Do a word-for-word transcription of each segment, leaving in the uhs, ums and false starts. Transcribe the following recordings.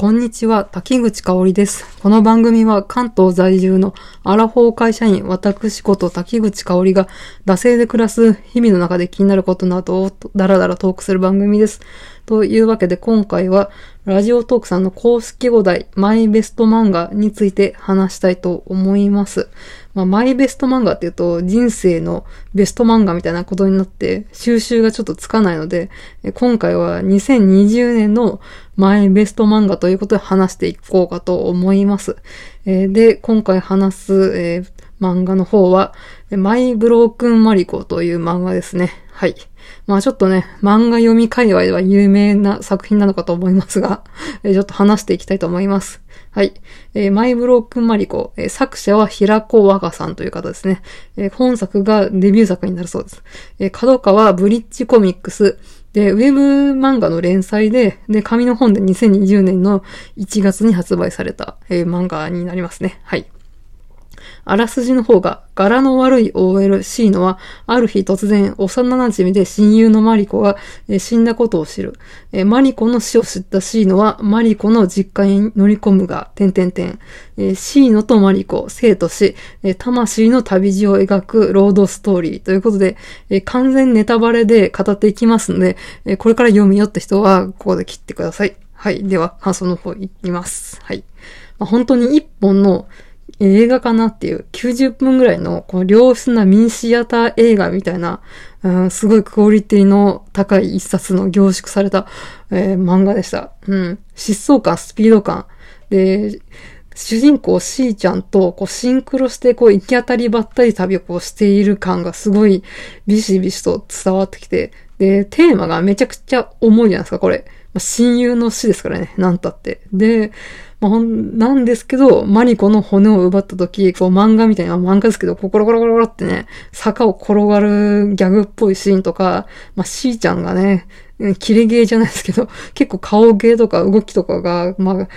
こんにちは、滝口香織です。この番組は関東在住のアラフォー会社員、私こと滝口香織が、惰性で暮らす日々の中で気になることなどをダラダラトークする番組です。というわけで今回は、ラジオトークさんの公式お題、マイベスト漫画について話したいと思います。まあ、マイベスト漫画っていうと、人生のベスト漫画みたいなことになって、収集がちょっとつかないので、今回はにせんにじゅうねんのマイベスト漫画ということで話していこうかと思います。えー、で、今回話す、えー、漫画の方は、マイ・ブロークン・マリコという漫画ですね。はい。まあちょっとね、漫画読み界隈では有名な作品なのかと思いますが、えー、ちょっと話していきたいと思います。はい。えー、マイ・ブロークン・マリコ、えー、作者は平子和賀さんという方ですね。えー、本作がデビュー作になるそうです。えー、角川ブリッジコミックス、で、ウェブ漫画の連載で、で、紙の本でにせんにじゅうねんのいちがつに発売された、えー、漫画になりますね。はい。あらすじの方が、柄の悪い オーエル シーノは、ある日突然、幼馴染で親友のマリコが死んだことを知る。マリコの死を知ったシーノは、マリコの実家に乗り込むが、点々点。シーノとマリコ、生と死、魂の旅路を描くロードストーリーということで、完全ネタバレで語っていきますので、これから読みよって人は、ここで切ってください。はい。では、感想の方いきます。はい。まあ、本当に一本の、映画かなっていうきゅうじゅっぷんぐらいのこの良質なミニシアター映画みたいな、うん、すごいクオリティの高い一冊の凝縮された、えー、漫画でした。うん、疾走感、スピード感で主人公 C ちゃんとこうシンクロしてこう行き当たりばったり旅をこうしている感がすごいビシビシと伝わってきて、でテーマがめちゃくちゃ重いじゃないですかこれ。親友の死ですからね、なんたって。で、まあ、ほん、なんですけど、マリコの骨を奪った時、こう漫画みたいな、漫画ですけど、コロコロコロコロってね、坂を転がるギャグっぽいシーンとか、まあ、しーちゃんがね、キレゲーじゃないですけど、結構顔芸とか動きとかが、まあ、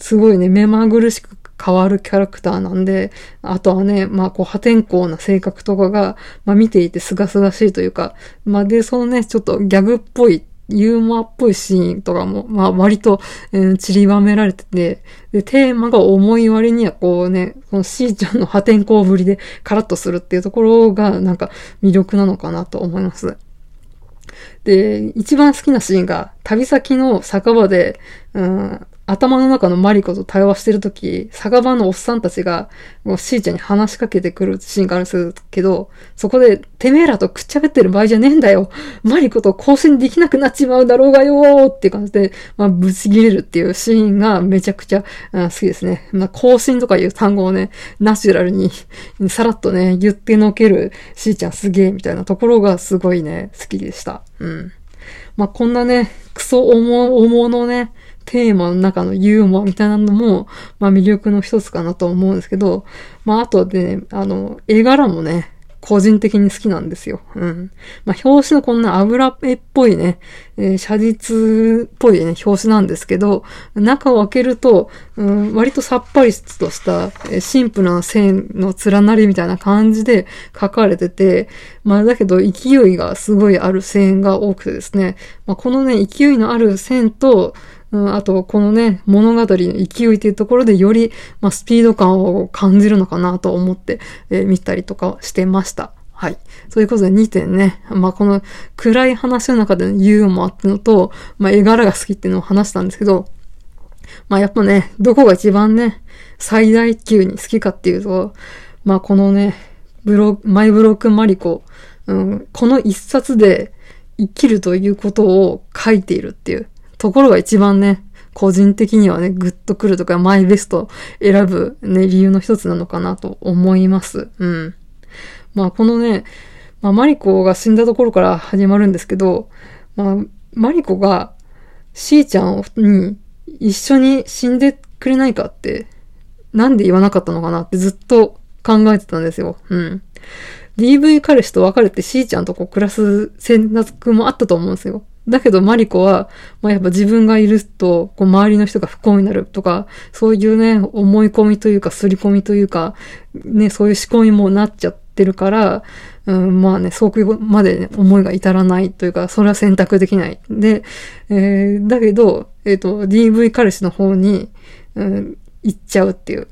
すごいね、目まぐるしく変わるキャラクターなんで、あとはね、まあ、こう破天荒な性格とかが、まあ、見ていて清々しいというか、まあ、で、そのね、ちょっとギャグっぽい、ユーモアっぽいシーンとかも、まあ割と、えー、散りばめられてて、で、テーマが重い割にはこうね、この C ちゃんの破天荒ぶりでカラッとするっていうところがなんか魅力なのかなと思います。で、一番好きなシーンが旅先の酒場で、うん、頭の中のマリコと対話してるとき、酒場のおっさんたちが、もうシーちゃんに話しかけてくるシーンがあるんですけど、そこで、てめえらとくっちゃべってる場合じゃねえんだよ。マリコと交信できなくなっちまうだろうがよーっていう感じで、まあ、ぶち切れるっていうシーンがめちゃくちゃ、うん、好きですね。まあ、交信とかいう単語をね、ナチュラルに、さらっとね、言ってのけるシーちゃんすげえみたいなところがすごいね、好きでした。うん。まあ、こんなね、クソ重、重のね、テーマの中のユーモアみたいなのも、まあ魅力の一つかなと思うんですけど、まああとでね、あの、絵柄もね、個人的に好きなんですよ。うん。まあ表紙のこんな油絵っぽいね、えー、写実っぽいね、表紙なんですけど、中を開けると、うん、割とさっぱりとした、えー、シンプルな線の連なりみたいな感じで描かれてて、まあだけど勢いがすごいある線が多くてですね、まあこのね、勢いのある線と、うん、あと、このね、物語の勢いっていうところでより、まあ、スピード感を感じるのかなと思って、えー、見たりとかしてました。はい。ということでにてんね。まあ、この暗い話の中でのユーモアっていうのと、まあ、絵柄が好きっていうのを話したんですけど、まあ、やっぱね、どこが一番ね、最大級に好きかっていうと、まあ、このね、ブロマイブロークンマリコ、うん、この一冊で生きるということを書いているっていう。ところが一番ね、個人的にはね、グッとくるとか、マイベスト選ぶね、理由の一つなのかなと思います。うん。まあ、このね、まあ、マリコが死んだところから始まるんですけど、まあ、マリコが、シーちゃんに一緒に死んでくれないかって、なんで言わなかったのかなってずっと考えてたんですよ。うん。ディーブイ 彼氏と別れてシーちゃんとこう暮らす選択もあったと思うんですよ。だけどマリコは、まあ、やっぱ自分がいると、こう周りの人が不幸になるとか、そういうね、思い込みというか、すり込みというか、ね、そういう思考にもなっちゃってるから、うん、まあね、そこまで、ね、思いが至らないというか、それは選択できない。で、えー、だけど、えっと、ディーブイ 彼氏の方に、うん、行っちゃうっていう。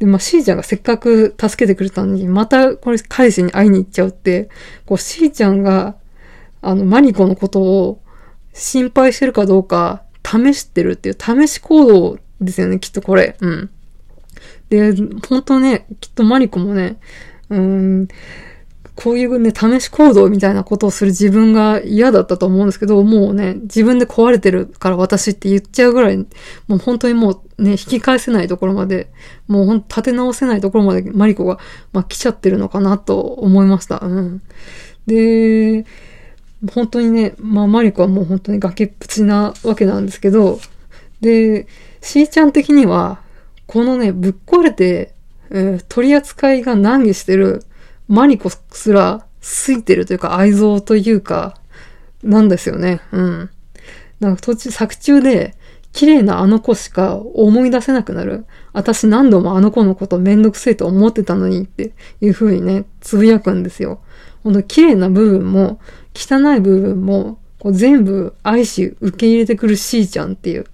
で、まあ、しーちゃんがせっかく助けてくれたのに、またこれ彼氏に会いに行っちゃうって、こう、しーちゃんが、あの、マリコのことを心配してるかどうか、試してるっていう、試し行動ですよね、きっとこれ。うん。で、本当ね、きっとマリコもね、うん、こういうね、試し行動みたいなことをする自分が嫌だったと思うんですけど、もうね、自分で壊れてるから私って言っちゃうぐらい、もう本当にもうね、引き返せないところまで、もうほんと立て直せないところまでマリコが、まあ、来ちゃってるのかなと思いました。うん。で、本当にね、まあマリコはもう本当に崖っぷちなわけなんですけど、で、しーちゃん的には、このね、ぶっ壊れて、えー、取り扱いが難儀してるマリコすら好いてるというか愛憎というか、なんですよね。うん。なんか途中、作中で、綺麗なあの子しか思い出せなくなる。私何度もあの子のことめんどくせえと思ってたのにっていう風にね、つぶやくんですよ。この綺麗な部分も、汚い部分も、こう全部愛し受け入れてくるしーちゃんっていう。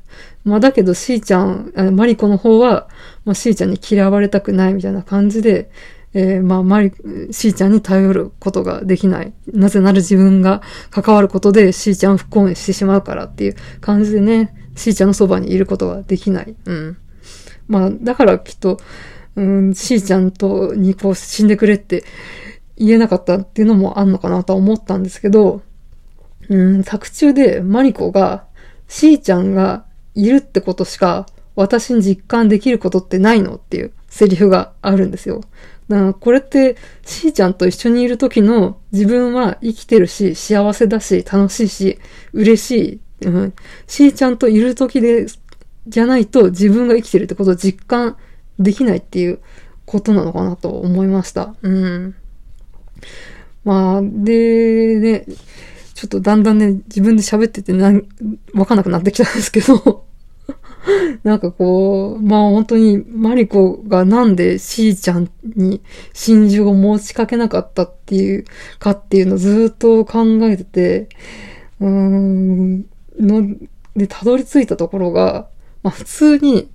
まあだけどしーちゃん、マリコの方は、まあしーちゃんに嫌われたくないみたいな感じで、えー、まあマリ、しーちゃんに頼ることができない。なぜなら自分が関わることでしーちゃんを不幸にしてしまうからっていう感じでね、しーちゃんのそばにいることができない。うん。まあだからきっと、うん、しーちゃんとにこう死んでくれって言えなかったっていうのもあんのかなとは思ったんですけど、うん、作中でマリコが、しーちゃんがいるってことしか私に実感できることってないのっていうセリフがあるんですよ。だからこれってしーちゃんと一緒にいる時の自分は生きてるし幸せだし楽しいし嬉しい、うん、しーちゃんといる時でじゃないと自分が生きてるってことを実感できないっていうことなのかなと思いました。うん。まあでね。ちょっとだんだんね、自分で喋っててなん、わかんなくなってきたんですけど、なんかこう、まあ本当にマリコがなんでしーちゃんに心中を持ちかけなかったっていうかっていうのをずっと考えてて、うーん、の、で、たどり着いたところが、まあ普通に、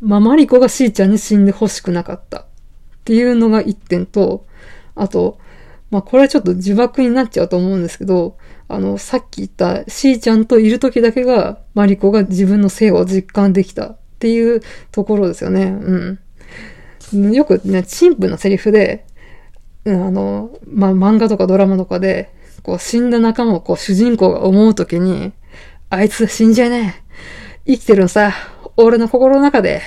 まあマリコがしーちゃんに死んでほしくなかったっていうのが一点と、あと、まあこれはちょっと自爆になっちゃうと思うんですけど、あの、さっき言ったしーちゃんといる時だけがマリコが自分の性を実感できたっていうところですよね。うん。よくね、陳腐なセリフで、あの、まあ漫画とかドラマとかで、こう死んだ仲間をこう主人公が思う時に、あいつ死んじゃいねえ。生きてるのさ、俺の心の中で、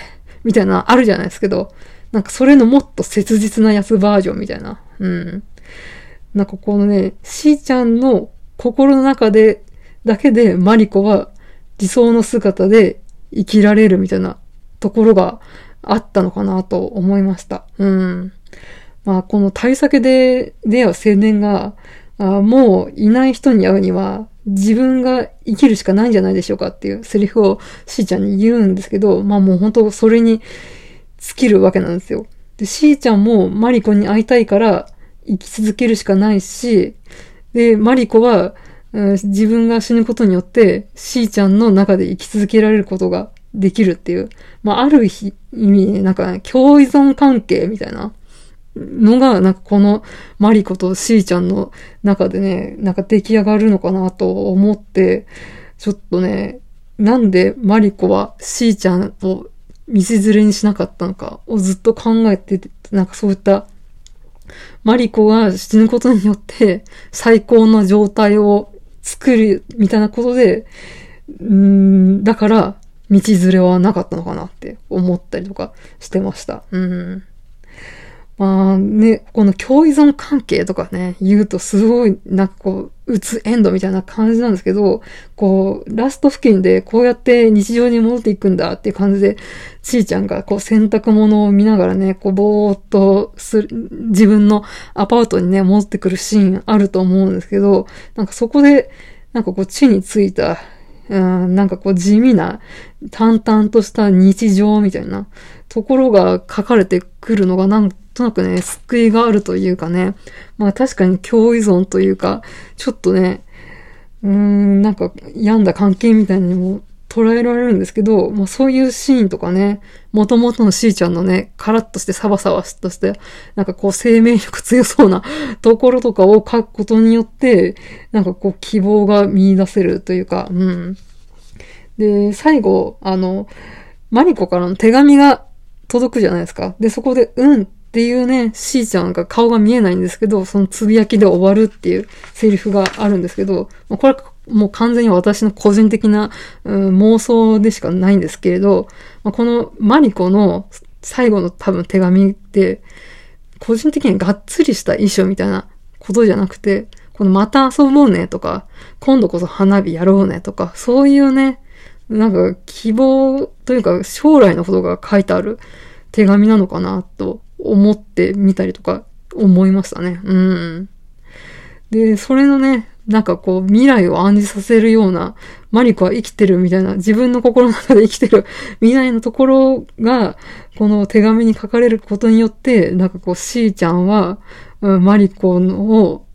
みたいなあるじゃないですけど、なんかそれのもっと切実なやつバージョンみたいな。うん。なんかこのね、しーちゃんの心の中で、だけでマリコは理想の姿で生きられるみたいなところがあったのかなと思いました。うん。まあこの旅先で出会う青年が、あもういない人に会うには自分が生きるしかないんじゃないでしょうかっていうセリフをしーちゃんに言うんですけど、まあもう本当それに尽きるわけなんですよ。で、しーちゃんもマリコに会いたいから、生き続けるしかないし、で、マリコは、うん、自分が死ぬことによって、しーちゃんの中で生き続けられることができるっていう、まあ、ある意味、なんか、ね、共依存関係みたいなのが、なんかこのマリコとしーちゃんの中でね、なんか出来上がるのかなと思って、ちょっとね、なんでマリコはしーちゃんを道連れにしなかったのかをずっと考えてて、なんかそういった、マリコが死ぬことによって最高の状態を作るみたいなことで、んだから道連れはなかったのかなって思ったりとかしてました。うん。まあね、この共依存関係とかね、言うとすごいなんかこう、うつエンドみたいな感じなんですけど、こう、ラスト付近でこうやって日常に戻っていくんだっていう感じで、ちーちゃんがこう洗濯物を見ながらね、こうぼーっとする、自分のアパートにね、戻ってくるシーンあると思うんですけど、なんかそこで、なんかこう地についた、うん、なんかこう地味な、淡々とした日常みたいなところが書かれてくるのがなんか、となくね、救いがあるというかね、まあ確かに共依存というか、ちょっとね、うーん、なんか病んだ関係みたいにも捉えられるんですけど、まあそういうシーンとかね、元々のしーちゃんのね、カラッとしてサバサバとして、なんかこう生命力強そうなところとかを書くことによって、なんかこう希望が見出せるというか、うん。で、最後、あの、マリコからの手紙が届くじゃないですか。で、そこで、うんっていうね、しーちゃんが顔が見えないんですけど、そのつぶやきで終わるっていうセリフがあるんですけど、これはもう完全に私の個人的な、うん、妄想でしかないんですけれど、このマリコの最後の多分手紙って、個人的にがっつりした衣装みたいなことじゃなくて、このまた遊ぼうねとか、今度こそ花火やろうねとか、そういうね、なんか希望というか将来のことが書いてある手紙なのかなと思ってみたりとか思いましたね。うん。で、それのね、なんかこう未来を暗示させるような、マリコは生きてるみたいな、自分の心の中で生きてる未来のところが、この手紙に書かれることによって、なんかこうしーちゃんは、うん、マリコを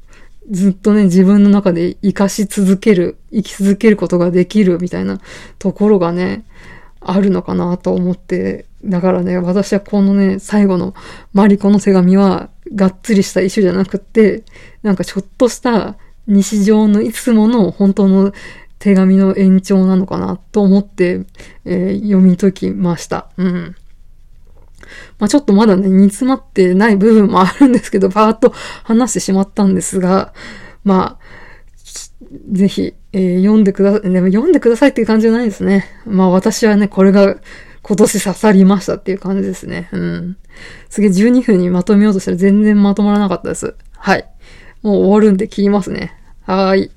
ずっとね、自分の中で生かし続ける、生き続けることができるみたいなところがね、あるのかなと思って、だからね、私はこのね、最後のマリコの手紙は、がっつりした一種じゃなくって、なんかちょっとした日常のいつもの本当の手紙の延長なのかなと思って、えー、読み解きました。うん。まあ、ちょっとまだね、煮詰まってない部分もあるんですけど、ばーっと話してしまったんですが、まあ、ぜひ、えー、読んでください。でも読んでくださいっていう感じじゃないですね。まあ私はね、これが今年刺さりましたっていう感じですね。うん。すげえじゅうにふんにまとめようとしたら全然まとまらなかったです。はい。もう終わるんで切りますね。はーい。